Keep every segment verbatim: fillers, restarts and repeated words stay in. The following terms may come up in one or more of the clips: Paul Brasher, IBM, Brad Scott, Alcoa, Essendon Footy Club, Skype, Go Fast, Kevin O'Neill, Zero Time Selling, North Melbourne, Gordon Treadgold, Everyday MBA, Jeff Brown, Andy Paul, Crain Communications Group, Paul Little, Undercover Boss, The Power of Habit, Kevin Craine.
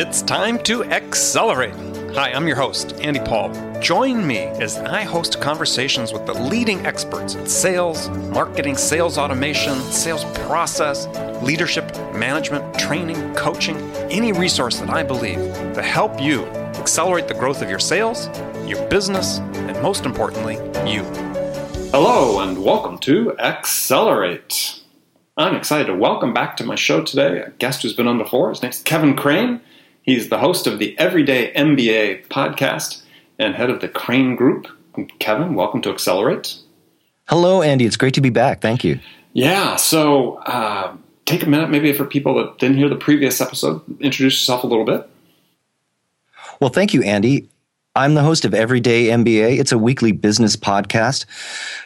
It's time to accelerate. Hi, I'm your host, Andy Paul. Join me as I host conversations with the leading experts in sales, marketing, sales automation, sales process, leadership, management, training, coaching, any resource that I believe to help you accelerate the growth of your sales, your business, and most importantly, you. Hello and welcome to Accelerate. I'm excited to welcome back to my show today a guest who's been on before. His name's Kevin Craine. He's the host of the Everyday M B A podcast and head of the Crain Group. Kevin, welcome to Accelerate. Hello, Andy. It's great to be back. Thank you. Yeah. So uh, take a minute maybe for people that didn't hear the previous episode. Introduce yourself a little bit. Well, thank you, Andy. I'm the host of Everyday M B A. It's a weekly business podcast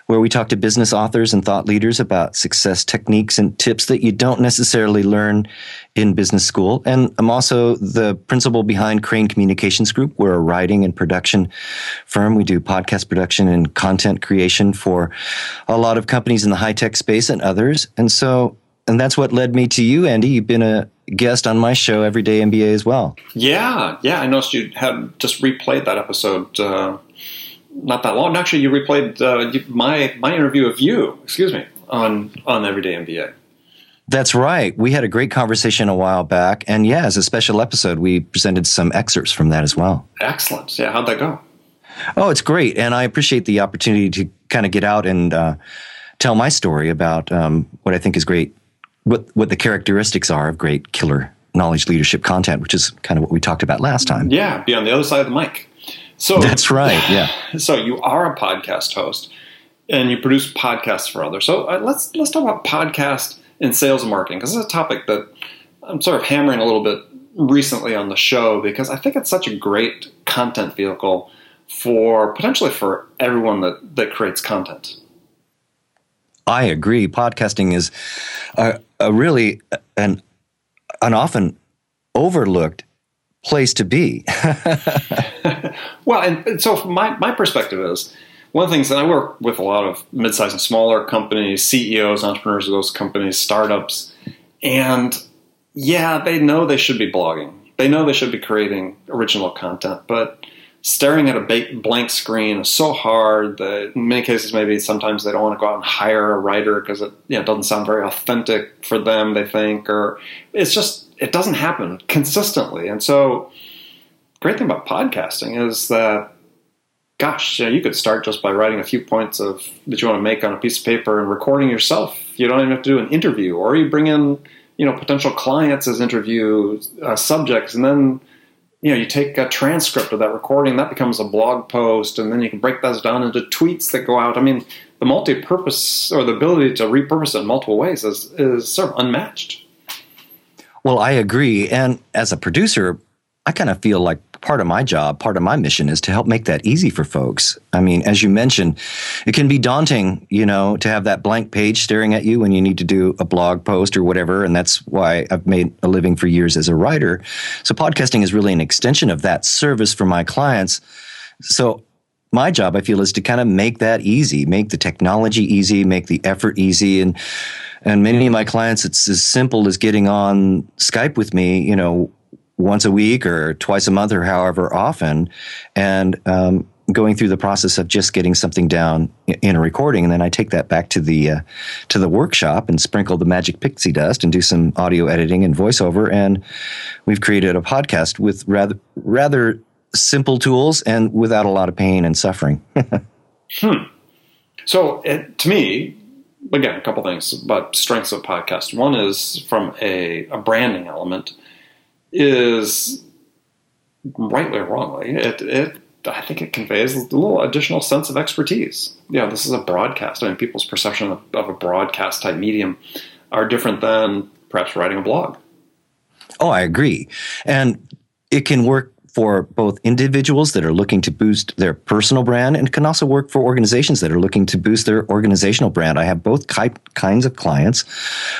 where we talk to business authors and thought leaders about success techniques and tips that you don't necessarily learn in business school. And I'm also the principal behind Crain Communications Group. We're a writing and production firm. We do podcast production and content creation for a lot of companies in the high-tech space and others. And so, and that's what led me to you, Andy. You've been a guest on my show, Everyday M B A, as well. Yeah, yeah. I noticed you had just replayed that episode uh, not that long. Actually, you replayed uh, my my interview of you, excuse me, on, on Everyday M B A. That's right. We had a great conversation a while back. And yeah, as a special episode, we presented some excerpts from that as well. Excellent. Yeah, how'd that go? Oh, it's great. And I appreciate the opportunity to kind of get out and uh, tell my story about um, what I think is great. What what the characteristics are of great killer knowledge leadership content, which is kind of what we talked about last time. Yeah, be on the other side of the mic. So that's right. Yeah. So you are a podcast host, and you produce podcasts for others. So uh, let's let's talk about podcast and sales and marketing, because this is a topic that I'm sort of hammering a little bit recently on the show, because I think it's such a great content vehicle for potentially for everyone that that creates content. I agree. Podcasting is a, a really an an often overlooked place to be. Well, and, and so from my, my perspective is, one of the things that I work with a lot of mid-sized and smaller companies, C E Os, entrepreneurs of those companies, startups, and yeah, they know they should be blogging. They know they should be creating original content, but staring at a blank screen is so hard that in many cases, maybe sometimes they don't want to go out and hire a writer because it you know, doesn't sound very authentic for them, they think, or it's just, it doesn't happen consistently. And so great thing about podcasting is that, gosh, you know, you could start just by writing a few points of that you want to make on a piece of paper and recording yourself. You don't even have to do an interview, or you bring in, you know, potential clients as interview uh, subjects, and then you know, you take a transcript of that recording, that becomes a blog post, and then you can break those down into tweets that go out. I mean, the multi-purpose or the ability to repurpose it in multiple ways is, is sort of unmatched. Well, I agree. And as a producer, I kind of feel like part of my job, part of my mission is to help make that easy for folks. I mean, as you mentioned, it can be daunting, you know, to have that blank page staring at you when you need to do a blog post or whatever. And that's why I've made a living for years as a writer. So podcasting is really an extension of that service for my clients. So my job, I feel, is to kind of make that easy, make the technology easy, make the effort easy. And and many of my clients, it's as simple as getting on Skype with me, you know, once a week or twice a month or however often, and um, going through the process of just getting something down in a recording. And then I take that back to the uh, to the workshop and sprinkle the magic pixie dust and do some audio editing and voiceover. And we've created a podcast with rather rather simple tools and without a lot of pain and suffering. hmm. So it, to me, again, a couple things about strengths of podcast. One is from a, a branding element. Is rightly or wrongly, it, it I think it conveys a little additional sense of expertise. Yeah, this is a broadcast. I mean, people's perception of, of a broadcast type medium are different than perhaps writing a blog. Oh, I agree. And it can work for both individuals that are looking to boost their personal brand, and it can also work for organizations that are looking to boost their organizational brand. I have both ki- kinds of clients.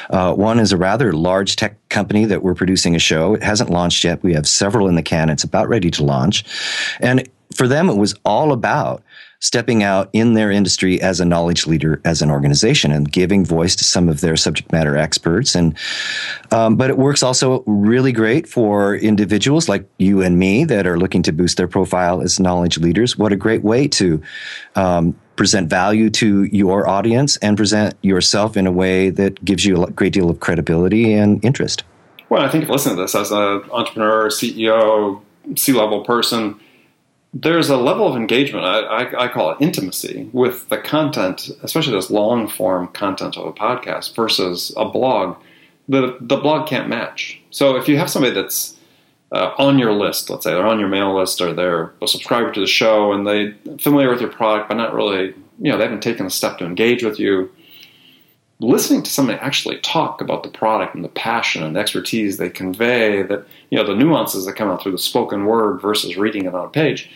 Uh, one is a rather large tech company that we're producing a show. It hasn't launched yet. We have several in the can. It's about ready to launch. And for them, it was all about stepping out in their industry as a knowledge leader, as an organization, and giving voice to some of their subject matter experts. And um, but it works also really great for individuals like you and me that are looking to boost their profile as knowledge leaders. What a great way to um, present value to your audience and present yourself in a way that gives you a great deal of credibility and interest. Well, I think if you listen to this as an entrepreneur, C E O, C-level person, there's a level of engagement, I, I, I call it intimacy, with the content, especially this long-form content of a podcast versus a blog. The, the blog can't match. So if you have somebody that's uh, on your list, let's say they're on your mail list or they're a subscriber to the show and they're familiar with your product but not really, you know, they haven't taken the step to engage with you, listening to somebody actually talk about the product and the passion and expertise they convey, that, you know, the nuances that come out through the spoken word versus reading it on a page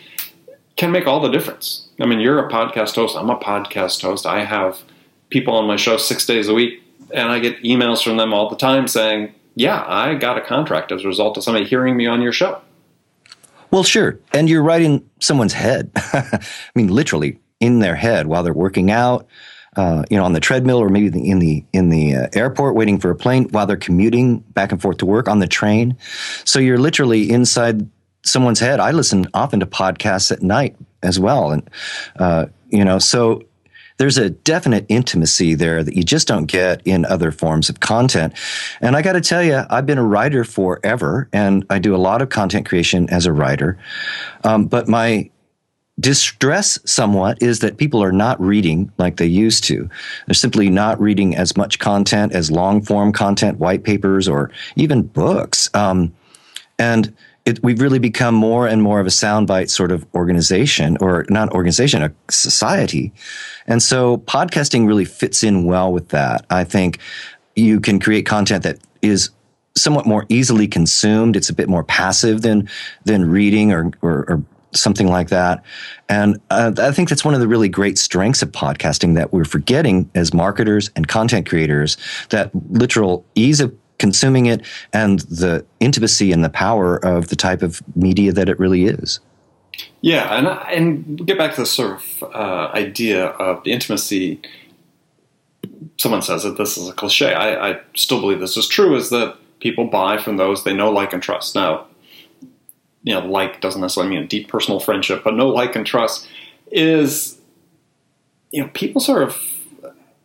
can make all the difference. I mean, you're a podcast host. I'm a podcast host. I have people on my show six days a week, and I get emails from them all the time saying, yeah, I got a contract as a result of somebody hearing me on your show. Well, sure. And you're right in someone's head. I mean, literally in their head while they're working out, Uh, you know, on the treadmill, or maybe the, in the in the uh, airport waiting for a plane, while they're commuting back and forth to work, on the train. So you're literally inside someone's head. I listen often to podcasts at night as well, and uh, you know, so there's a definite intimacy there that you just don't get in other forms of content. And I got to tell you, I've been a writer forever, and I do a lot of content creation as a writer, um, but my distress somewhat is that people are not reading like they used to. They're simply not reading as much content, as long form content, white papers, or even books. Um, and it, we've really become more and more of a soundbite sort of organization, or not organization, a society. And so podcasting really fits in well with that. I think you can create content that is somewhat more easily consumed. It's a bit more passive than than reading or or, or something like that. And uh, I think that's one of the really great strengths of podcasting that we're forgetting as marketers and content creators, that literal ease of consuming it and the intimacy and the power of the type of media that it really is. Yeah. And, and get back to the sort of uh, idea of the intimacy. Someone says that this is a cliche. I, I still believe this is true, is that people buy from those they know, like, and trust. Now, you know, like doesn't necessarily mean a deep personal friendship, but no like and trust is, you know, people sort of,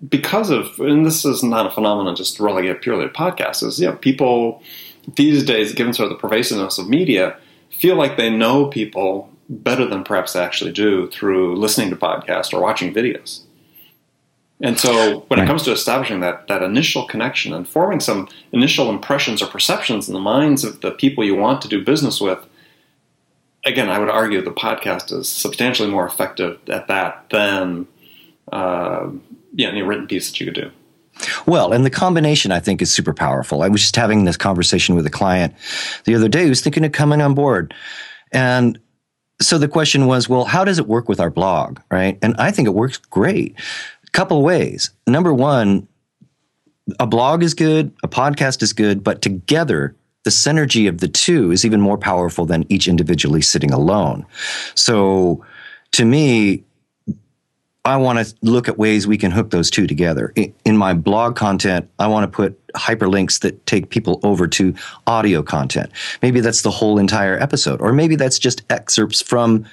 because of, and this is not a phenomenon just relegated purely to podcasts, is, you know, people these days, given sort of the pervasiveness of media, feel like they know people better than perhaps they actually do through listening to podcasts or watching videos. And so when it comes to establishing that that initial connection and forming some initial impressions or perceptions in the minds of the people you want to do business with, again, I would argue the podcast is substantially more effective at that than uh, yeah, any written piece that you could do. Well, and the combination, I think, is super powerful. I was just having this conversation with a client the other day who's thinking of coming on board. And so the question was, well, how does it work with our blog, right? And I think it works great. A couple of ways. Number one, a blog is good, a podcast is good, but together, the synergy of the two is even more powerful than each individually sitting alone. So to me, I want to look at ways we can hook those two together. In my blog content, I want to put hyperlinks that take people over to audio content. Maybe that's the whole entire episode, or maybe that's just excerpts from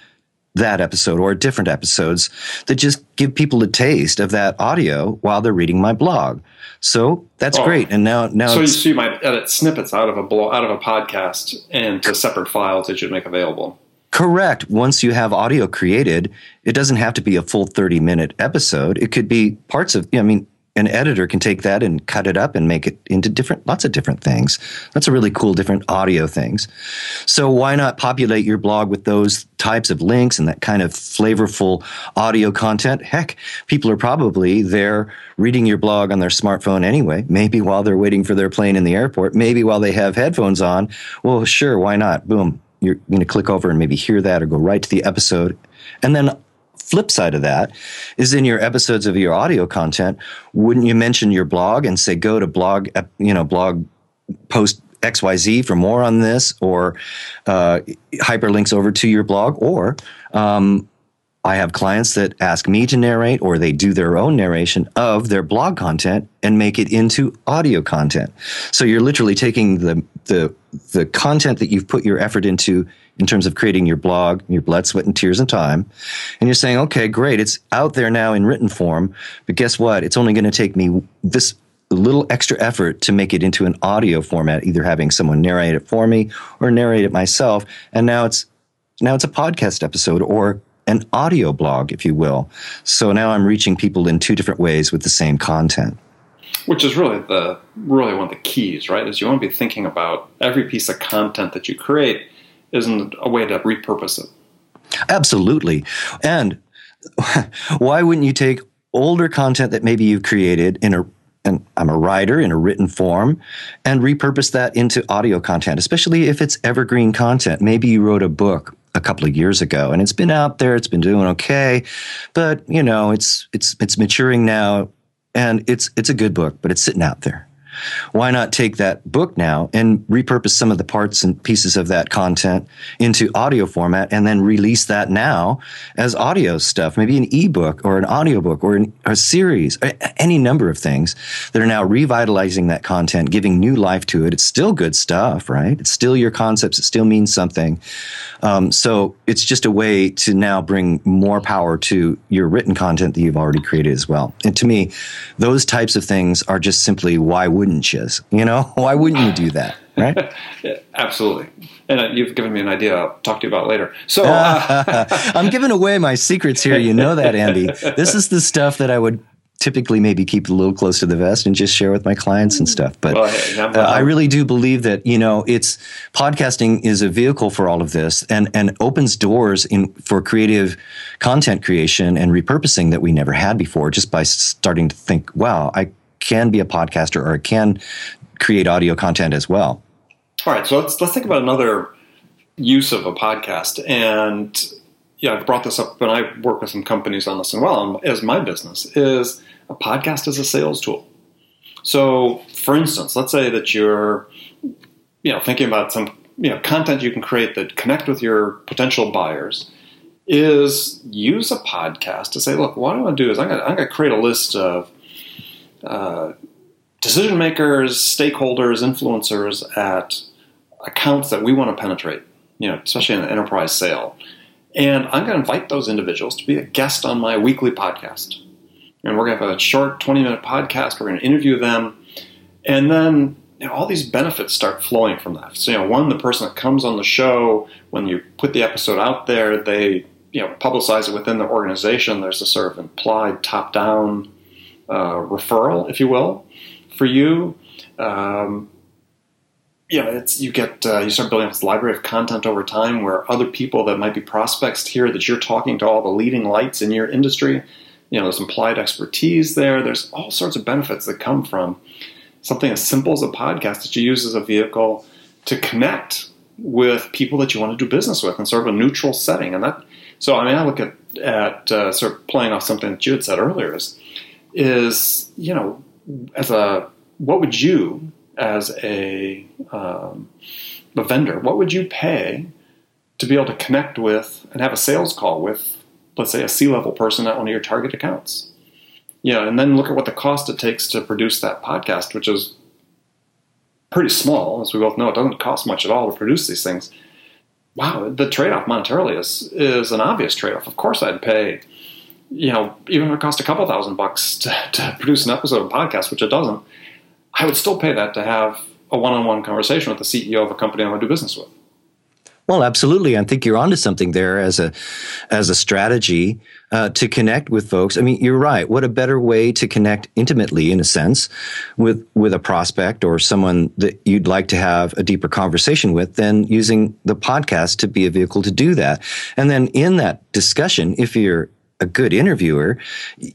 that episode or different episodes that just give people a taste of that audio while they're reading my blog. So that's oh. great. And now, now so, it's, so you might edit snippets out of a blog, out of a podcast, and to separate files that you'd make available. Correct. Once you have audio created, it doesn't have to be a full thirty minute episode. It could be parts of, I mean, an editor can take that and cut it up and make it into different, lots of different things. That's a really cool, different audio things. So why not populate your blog with those types of links and that kind of flavorful audio content? Heck, people are probably there reading your blog on their smartphone anyway, maybe while they're waiting for their plane in the airport, maybe while they have headphones on. Well, sure, why not? Boom. You're going to click over and maybe hear that or go right to the episode. And then flip side of that is, in your episodes of your audio content, wouldn't you mention your blog and say, go to blog, you know, blog post X Y Z for more on this, or uh, hyperlinks over to your blog, or um, I have clients that ask me to narrate, or they do their own narration of their blog content and make it into audio content. So you're literally taking the the the content that you've put your effort into in terms of creating your blog, your blood, sweat, and tears and time, and you're saying, okay, great, it's out there now in written form, but guess what? It's only going to take me this little extra effort to make it into an audio format, either having someone narrate it for me or narrate it myself. And now it's now it's a podcast episode or an audio blog, if you will. So now I'm reaching people in two different ways with the same content. Which is really the really one of the keys, right? Is you want to be thinking about every piece of content that you create isn't a way to repurpose it. Absolutely. And why wouldn't you take older content that maybe you've created in a and I'm a writer in a written form, and repurpose that into audio content, especially if it's evergreen content. Maybe you wrote a book a couple of years ago and it's been out there, it's been doing okay, but you know, it's it's it's maturing now and it's it's a good book, but it's sitting out there. Why not take that book now and repurpose some of the parts and pieces of that content into audio format and then release that now as audio stuff, maybe an ebook or an audiobook or an, a series, any number of things that are now revitalizing that content, giving new life to it. It's still good stuff, right? It's still your concepts. It still means something. Um, so it's just a way to now bring more power to your written content that you've already created as well. And to me, those types of things are just simply why wouldn't You know, why wouldn't you do that, right? Yeah, absolutely. And uh, you've given me an idea I'll talk to you about later. So uh, I'm giving away my secrets here. You know that, Andy. This is the stuff that I would typically maybe keep a little close to the vest and just share with my clients and stuff. But well, hey, uh, I really do believe that, you know, it's podcasting is a vehicle for all of this and, and opens doors in for creative content creation and repurposing that we never had before just by starting to think, wow, I can be a podcaster or can create audio content as well. All right. So let's, let's think about another use of a podcast. And yeah, I've brought this up when I work with some companies on this as well, as my business is a podcast is a sales tool. So for instance, let's say that you're, you know, thinking about some, you know, content you can create that connect with your potential buyers is use a podcast to say, look, what I want to do is I'm going to create a list of, Uh, decision makers, stakeholders, influencers at accounts that we want to penetrate, you know, especially in an enterprise sale. And I'm going to invite those individuals to be a guest on my weekly podcast. And we're going to have a short twenty minute podcast. We're going to interview them. And then you know, all these benefits start flowing from that. So, you know, one, the person that comes on the show, when you put the episode out there, they, you know, publicize it within the organization. There's a sort of implied top-down Uh, referral, if you will, for you. Um, you know, it's, you get uh, you start building up this library of content over time where other people that might be prospects hear that you're talking to all the leading lights in your industry. You know, there's implied expertise there. There's all sorts of benefits that come from something as simple as a podcast that you use as a vehicle to connect with people that you want to do business with in sort of a neutral setting. And that, so I mean, I look at, at uh, sort of playing off something that you had said earlier is, is, you know, as a, what would you, as a, um, a vendor, what would you pay to be able to connect with and have a sales call with, let's say, a C-level person at one of your target accounts? You know, and then look at what the cost it takes to produce that podcast, which is pretty small. As we both know, it doesn't cost much at all to produce these things. Wow, the trade-off monetarily is, is an obvious trade-off. Of course I'd pay, you know, even if it cost a couple thousand bucks to, to produce an episode of a podcast, which it doesn't, I would still pay that to have a one-on-one conversation with the C E O of a company I want to do business with. Well, absolutely. I think you're onto something there as a as a strategy uh, to connect with folks. I mean, you're right. What a better way to connect intimately, in a sense, with with a prospect or someone that you'd like to have a deeper conversation with than using the podcast to be a vehicle to do that. And then in that discussion, if you're a good interviewer,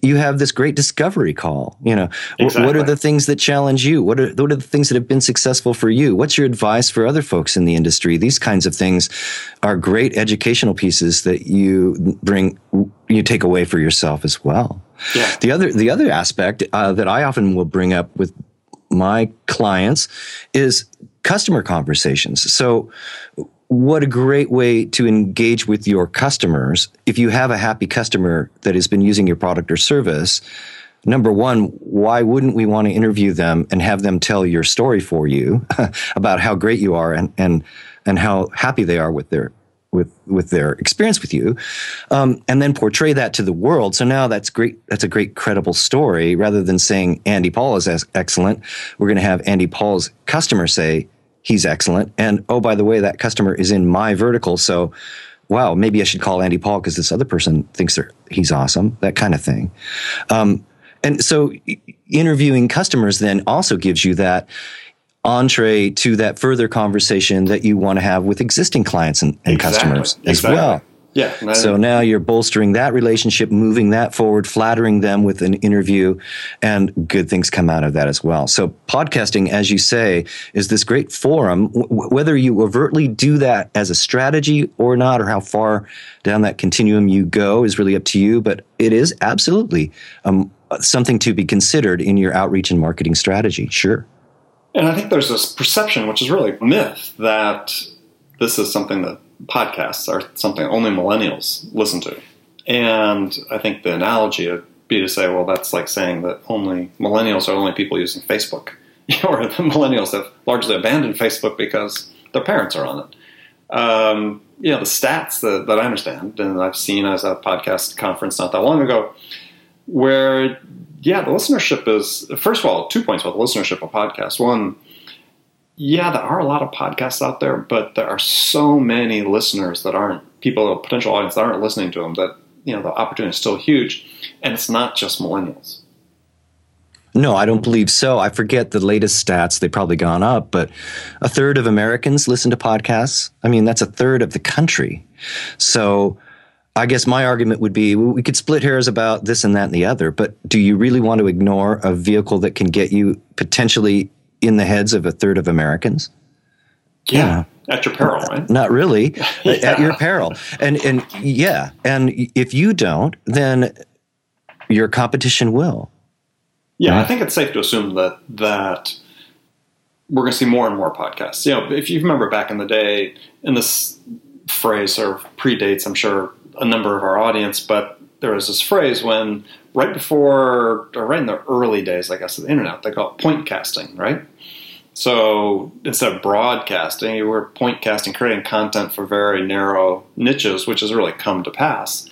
you have this great discovery call. You know, exactly. What are the things that challenge you? What are, what are the things that have been successful for you? What's your advice for other folks in the industry? These kinds of things are great educational pieces that you bring, you take away for yourself as well. Yeah. The other, the other aspect uh, that I often will bring up with my clients is customer conversations. So what a great way to engage with your customers. If you have a happy customer that has been using your product or service, number one, why wouldn't we want to interview them and have them tell your story for you about how great you are and and and how happy they are with their with with their experience with you, um, and then portray that to the world. So now that's great. That's a great credible story, rather than saying Andy Paul is ex- excellent. We're going to have Andy Paul's customer say he's excellent. And oh, by the way, that customer is in my vertical. So wow, maybe I should call Andy Paul because this other person thinks they're, he's awesome, that kind of thing. Um, and so interviewing customers then also gives you that entree to that further conversation that you want to have with existing clients and, and exactly. customers as exactly. well. Yeah. No, so now you're bolstering that relationship, moving that forward, flattering them with an interview, and good things come out of that as well. So podcasting, as you say, is this great forum, w- whether you overtly do that as a strategy or not, or how far down that continuum you go is really up to you, but it is absolutely um, something to be considered in your outreach and marketing strategy. Sure. And I think there's this perception, which is really a myth, that this is something that podcasts are something only millennials listen to. And I think the analogy would be to say, well, that's like saying that only millennials are the only people using Facebook. Or the millennials have largely abandoned Facebook because their parents are on it. Um, you know, the stats that, that I understand, and I've seen, I was at a podcast conference not that long ago, where, yeah, the listenership is, first of all, two points about the listenership of podcasts. One, yeah, there are a lot of podcasts out there, but there are so many listeners that aren't, people, potential audience that aren't listening to them, that, you know, the opportunity is still huge. And it's not just millennials. No, I don't believe so. I forget the latest stats. They've probably gone up, but a third of Americans listen to podcasts. I mean, that's a third of the country. So I guess my argument would be we could split hairs about this and that and the other, but do you really want to ignore a vehicle that can get you potentially in the heads of a third of Americans? Yeah. yeah. At your peril, not, right? Not really. yeah. At your peril. And and yeah. And if you don't, then your competition will. Yeah. Right? I think it's safe to assume that that we're going to see more and more podcasts. You know, if you remember back in the day, and this phrase sort of predates, I'm sure, a number of our audience, but there was this phrase when right before, or right in the early days, I guess, of the internet, they call it point casting, right? So instead of broadcasting, you were point casting, creating content for very narrow niches, which has really come to pass.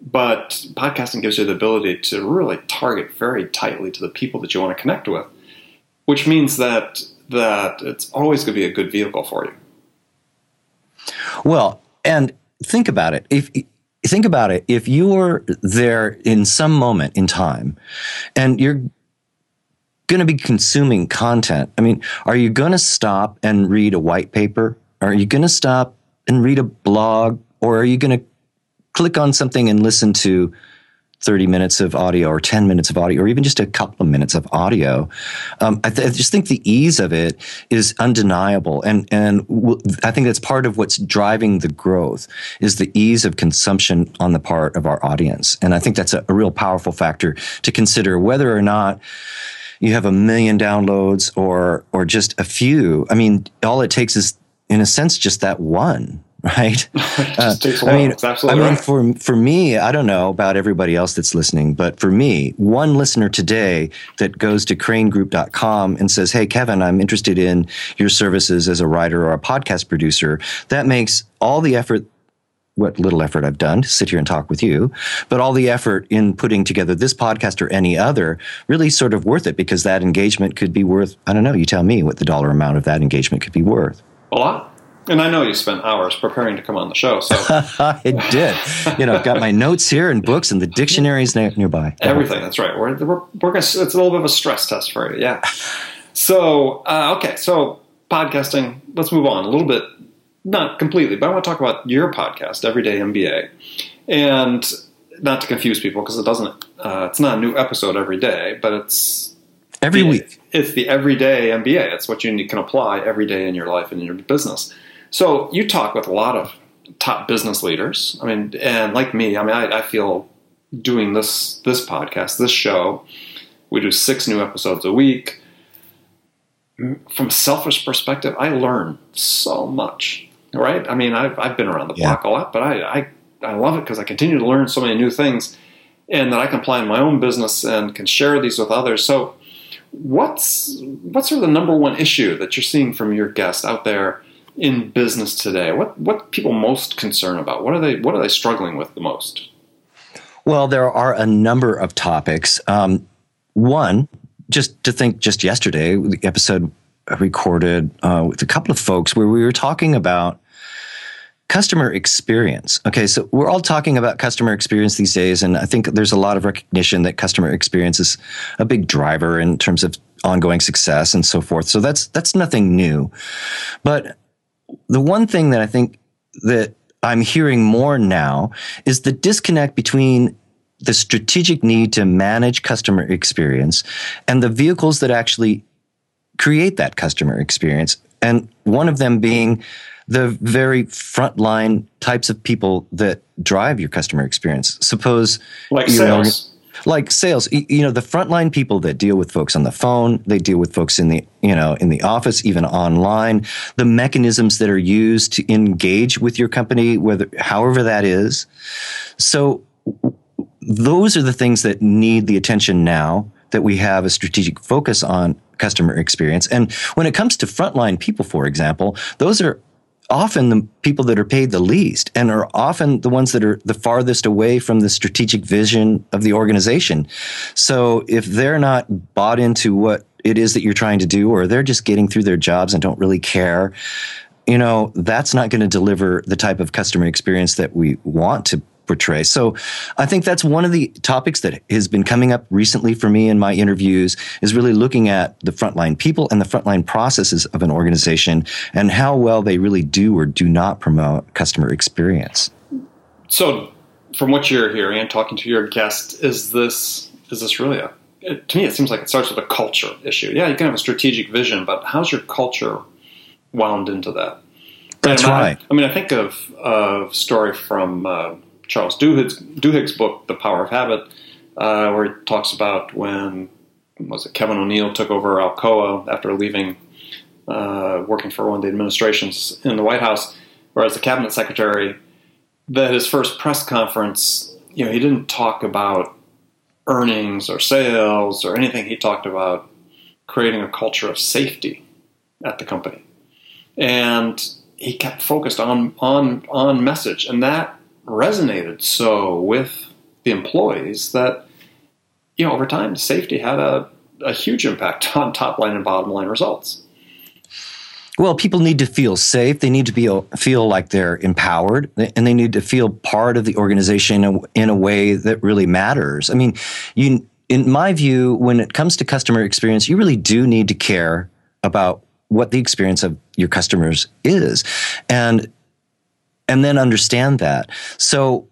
But podcasting gives you the ability to really target very tightly to the people that you want to connect with, which means that that it's always going to be a good vehicle for you. Well, and think about it. If think about it. If you're there in some moment in time, and you're going to be consuming content, I mean, are you going to stop and read a white paper? Are you going to stop and read a blog? Or are you going to click on something and listen to thirty minutes of audio, or ten minutes of audio, or even just a couple of minutes of audio? Um, I, th- I just think the ease of it is undeniable. And, and w- I think that's part of what's driving the growth, is the ease of consumption on the part of our audience. And I think that's a, a real powerful factor to consider, whether or not you have a million downloads or, or just a few. I mean, all it takes is, in a sense, just that one. Right. Uh, I mean, I mean, right. for for me, I don't know about everybody else that's listening, but for me, one listener today that goes to crain group dot com and says, "Hey, Kevin, I'm interested in your services as a writer or a podcast producer," that makes all the effort, what little effort I've done to sit here and talk with you, but all the effort in putting together this podcast or any other, really sort of worth it, because that engagement could be worth, I don't know, you tell me what the dollar amount of that engagement could be worth. A lot. And I know you spent hours preparing to come on the show. So it did. You know, I've got my notes here and books and the dictionaries nearby. Everything. That's right. We're we're, we're gonna, it's a little bit of a stress test for you. Yeah. So uh, okay. So podcasting. Let's move on a little bit. Not completely, but I want to talk about your podcast, Everyday M B A, and not to confuse people, because it doesn't. Uh, it's not a new episode every day, but it's. Every the, week. It's the everyday M B A. It's what you can apply every day in your life and in your business. So you talk with a lot of top business leaders. I mean, and like me, I mean, I, I feel doing this this podcast, this show, we do six new episodes a week. From a selfish perspective, I learn so much. right? I mean, I've, I've been around the block yeah. a lot, but I, I, I love it because I continue to learn so many new things and that I can apply in my own business and can share these with others. So what's, what's sort of the number one issue that you're seeing from your guests out there in business today? What, what people most concerned about? What are they, what are they struggling with the most? Well, there are a number of topics. Um, one, just to think just yesterday, the episode recorded uh, with a couple of folks where we were talking about customer experience. Okay, so we're all talking about customer experience these days, and I think there's a lot of recognition that customer experience is a big driver in terms of ongoing success and so forth. So that's that's nothing new. But the one thing that I think that I'm hearing more now is the disconnect between the strategic need to manage customer experience and the vehicles that actually create that customer experience. And one of them being the very frontline types of people that drive your customer experience. Suppose like sales. Know, like sales. You know, the frontline people that deal with folks on the phone, they deal with folks in the, you know, in the office, even online, the mechanisms that are used to engage with your company, whether however that is. So those are the things that need the attention now that we have a strategic focus on customer experience. And when it comes to frontline people, for example, those are often the people that are paid the least and are often the ones that are the farthest away from the strategic vision of the organization. So if they're not bought into what it is that you're trying to do, or they're just getting through their jobs and don't really care, you know, that's not going to deliver the type of customer experience that we want to portray. So I think that's one of the topics that has been coming up recently for me in my interviews, is really looking at the frontline people and the frontline processes of an organization and how well they really do or do not promote customer experience. So from what you're hearing and talking to your guest, is this is this really a, it, to me, it seems like it starts with a culture issue. Yeah, you can have a strategic vision, but how's your culture wound into that? That's and right. I, I mean, I think of a story from uh, Charles Duhigg's, Duhigg's book, The Power of Habit, uh, where he talks about when was it Kevin O'Neill took over Alcoa after leaving, uh, working for one of the administrations in the White House, or as the cabinet secretary, that his first press conference, you know, he didn't talk about earnings or sales or anything. He talked about creating a culture of safety at the company. And he kept focused on, on, on message. And that resonated so with the employees that, you know, over time, safety had a, a huge impact on top line and bottom line results. Well, people need to feel safe. They need to be, feel like they're empowered, and they need to feel part of the organization in a way that really matters. I mean, you, in my view, when it comes to customer experience, you really do need to care about what the experience of your customers is. And And then understand that. So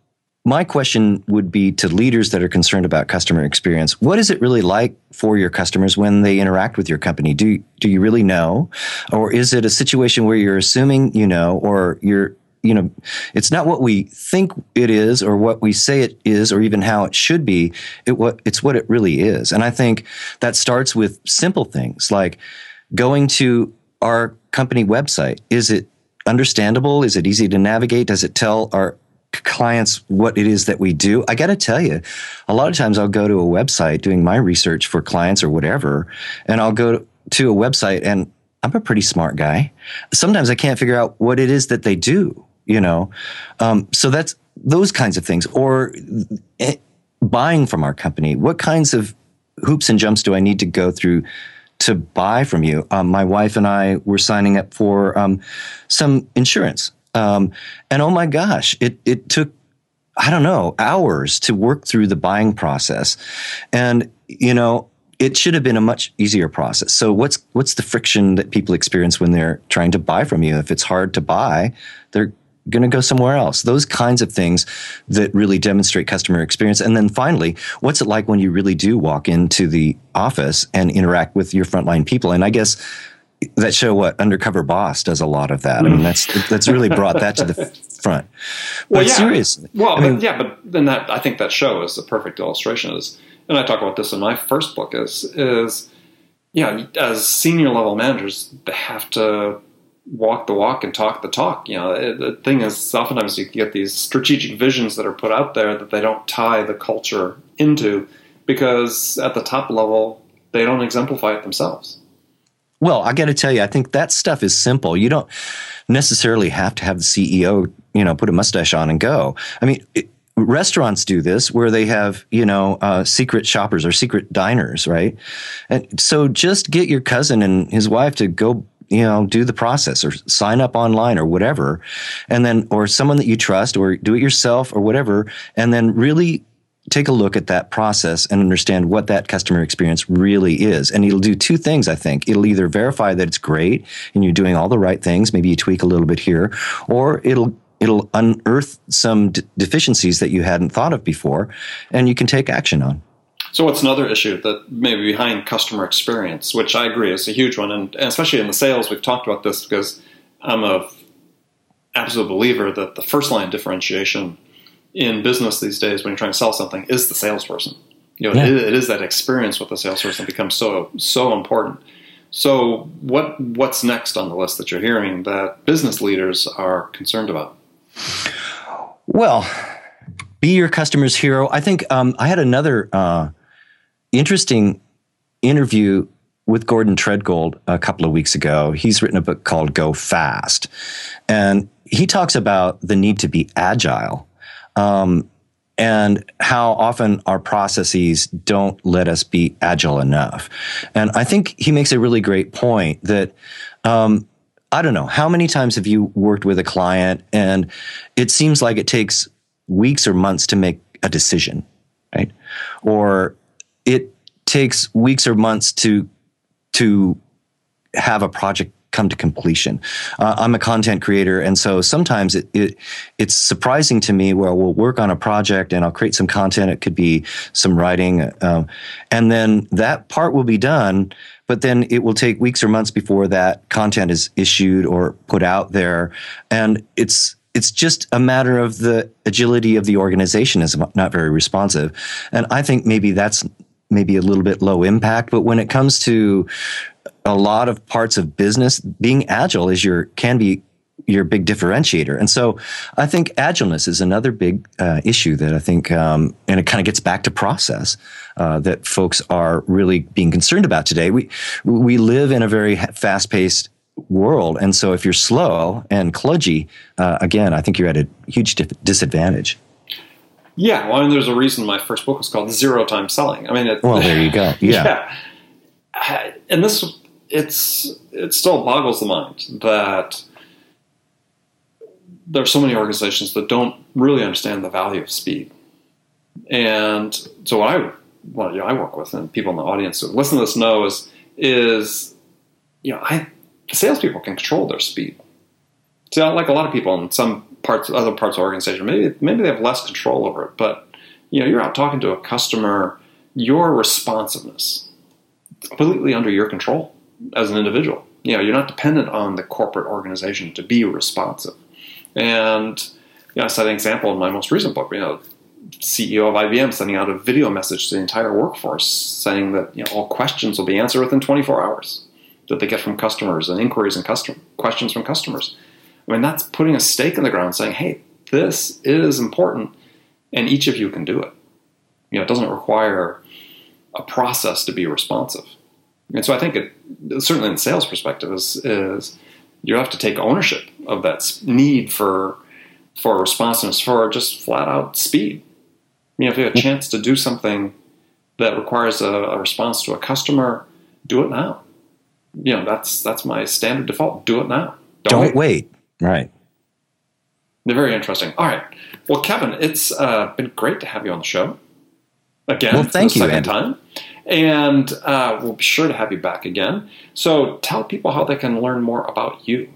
my question would be to leaders that are concerned about customer experience. What is it really like for your customers when they interact with your company? Do, do you really know? Or is it a situation where you're assuming you know, or you're, you know, it's not what we think it is or what we say it is or even how it should be. It what it's what it really is. And I think that starts with simple things like going to our company website. Is it understandable? Is it easy to navigate? Does it tell our clients what it is that we do? I got to tell you, a lot of times I'll go to a website doing my research for clients or whatever, and I'll go to a website, and I'm a pretty smart guy. Sometimes I can't figure out what it is that they do, you know? Um, so that's those kinds of things. Or eh, buying from our company. What kinds of hoops and jumps do I need to go through to buy from you? Um, my wife and I were signing up for um, some insurance. Um, and oh my gosh, it it took, I don't know, hours to work through the buying process. And, you know, it should have been a much easier process. So what's what's the friction that people experience when they're trying to buy from you? If it's hard to buy, they're going to go somewhere else. Those kinds of things that really demonstrate customer experience. And then finally, what's it like when you really do walk into the office and interact with your frontline people? And I guess that show, what Undercover Boss does a lot of that. I mean, that's that's really brought that to the front. But well, yeah. seriously, well, I mean, but yeah, but then that I think that show is the perfect illustration. Is, and I talk about this in my first book. Is is yeah, as senior level managers, they have to walk the walk and talk the talk. You know, the thing is, oftentimes you get these strategic visions that are put out there that they don't tie the culture into because at the top level, they don't exemplify it themselves. Well, I got to tell you, I think that stuff is simple. You don't necessarily have to have the C E O, you know, put a mustache on and go. I mean, it, restaurants do this where they have, you know, uh, secret shoppers or secret diners, right? And so just get your cousin and his wife to go, you know, do the process or sign up online or whatever. And then, or someone that you trust or do it yourself or whatever. And then really take a look at that process and understand what that customer experience really is. And it'll do two things, I think. It'll either verify that it's great and you're doing all the right things. Maybe you tweak a little bit here, or it'll it'll unearth some d- deficiencies that you hadn't thought of before and you can take action on. So what's another issue that may be behind customer experience, which I agree is a huge one, and, and especially in the sales, we've talked about this because I'm an absolute believer that the first line differentiation in business these days when you're trying to sell something is the salesperson. You know, yeah. it, it is that experience with the salesperson that becomes so, so important. So what what's next on the list that you're hearing that business leaders are concerned about? Well, be your customer's hero. I think um, I had another uh, interesting interview with Gordon Treadgold a couple of weeks ago. He's written a book called Go Fast. And he talks about the need to be agile um, and how often our processes don't let us be agile enough. And I think he makes a really great point that um, I don't know, how many times have you worked with a client and it seems like it takes weeks or months to make a decision, right? Or it takes weeks or months to to have a project come to completion. Uh, I'm a content creator, and so sometimes it, it it's surprising to me where we'll work on a project and I'll create some content. It could be some writing, um, and then that part will be done, but then it will take weeks or months before that content is issued or put out there, and it's it's just a matter of the agility of the organization is not very responsive, and I think maybe that's maybe a little bit low impact. But when it comes to a lot of parts of business, being agile is your can be your big differentiator. And so I think agileness is another big uh, issue that I think, um, and it kind of gets back to process uh, that folks are really being concerned about today. We we live in a very fast-paced world. And so if you're slow and kludgy, uh, again, I think you're at a huge dif- disadvantage. Yeah. Well, I mean, there's a reason my first book was called Zero Time Selling. I mean, it, well, there you go. Yeah. yeah. And this, It's it still boggles the mind that there are so many organizations that don't really understand the value of speed. And so what I, well, you know, I work with, and people in the audience who listen to this know is, is you know, I, salespeople can control their speed. So like a lot of people in some parts, other parts of the organization, maybe maybe they have less control over it. But you know, you're out talking to a customer, your responsiveness is completely under your control. As an individual, you know, you're not dependent on the corporate organization to be responsive. And you know, I set an example in my most recent book. You know, C E O of I B M sending out a video message to the entire workforce saying that you know all questions will be answered within twenty-four hours that they get from customers and inquiries and custom questions from customers. I mean, that's putting a stake in the ground, saying, "Hey, this is important, and each of you can do it." You know, it doesn't require a process to be responsive. And so I think it, certainly in the sales perspective, is, is you have to take ownership of that need for for responsiveness, for just flat out speed. You know, if you have a chance to do something that requires a, a response to a customer, do it now. You know, that's that's my standard default. Do it now. Don't, Don't wait. wait. Right. They're very interesting. All right. Well, Kevin, it's uh, been great to have you on the show. Again, well, thank for the you, second Andy. time. And uh, we'll be sure to have you back again. So tell people how they can learn more about you.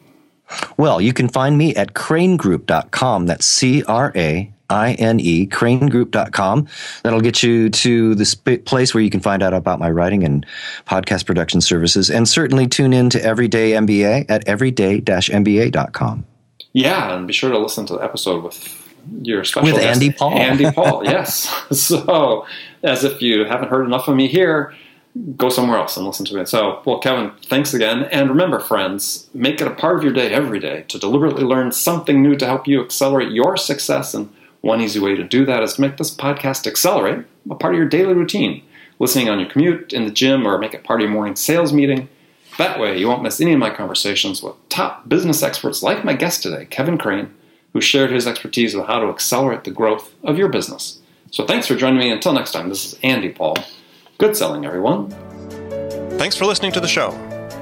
Well, you can find me at crain group dot com. That's C R A I N E, crain group dot com. That'll get you to this place where you can find out about my writing and podcast production services. And certainly tune in to Everyday M B A at everyday dash m b a dot com. Yeah, and be sure to listen to the episode with your special with Andy guest, Paul. Andy Paul, yes. So, as if you haven't heard enough of me here, go somewhere else and listen to it. So, well, Kevin, thanks again. And remember, friends, make it a part of your day every day to deliberately learn something new to help you accelerate your success. And one easy way to do that is to make this podcast Accelerate a part of your daily routine, listening on your commute, in the gym, or make it part of your morning sales meeting. That way, you won't miss any of my conversations with top business experts like my guest today, Kevin Craine, who shared his expertise on how to accelerate the growth of your business. So thanks for joining me. Until next time, this is Andy Paul. Good selling, everyone. Thanks for listening to the show.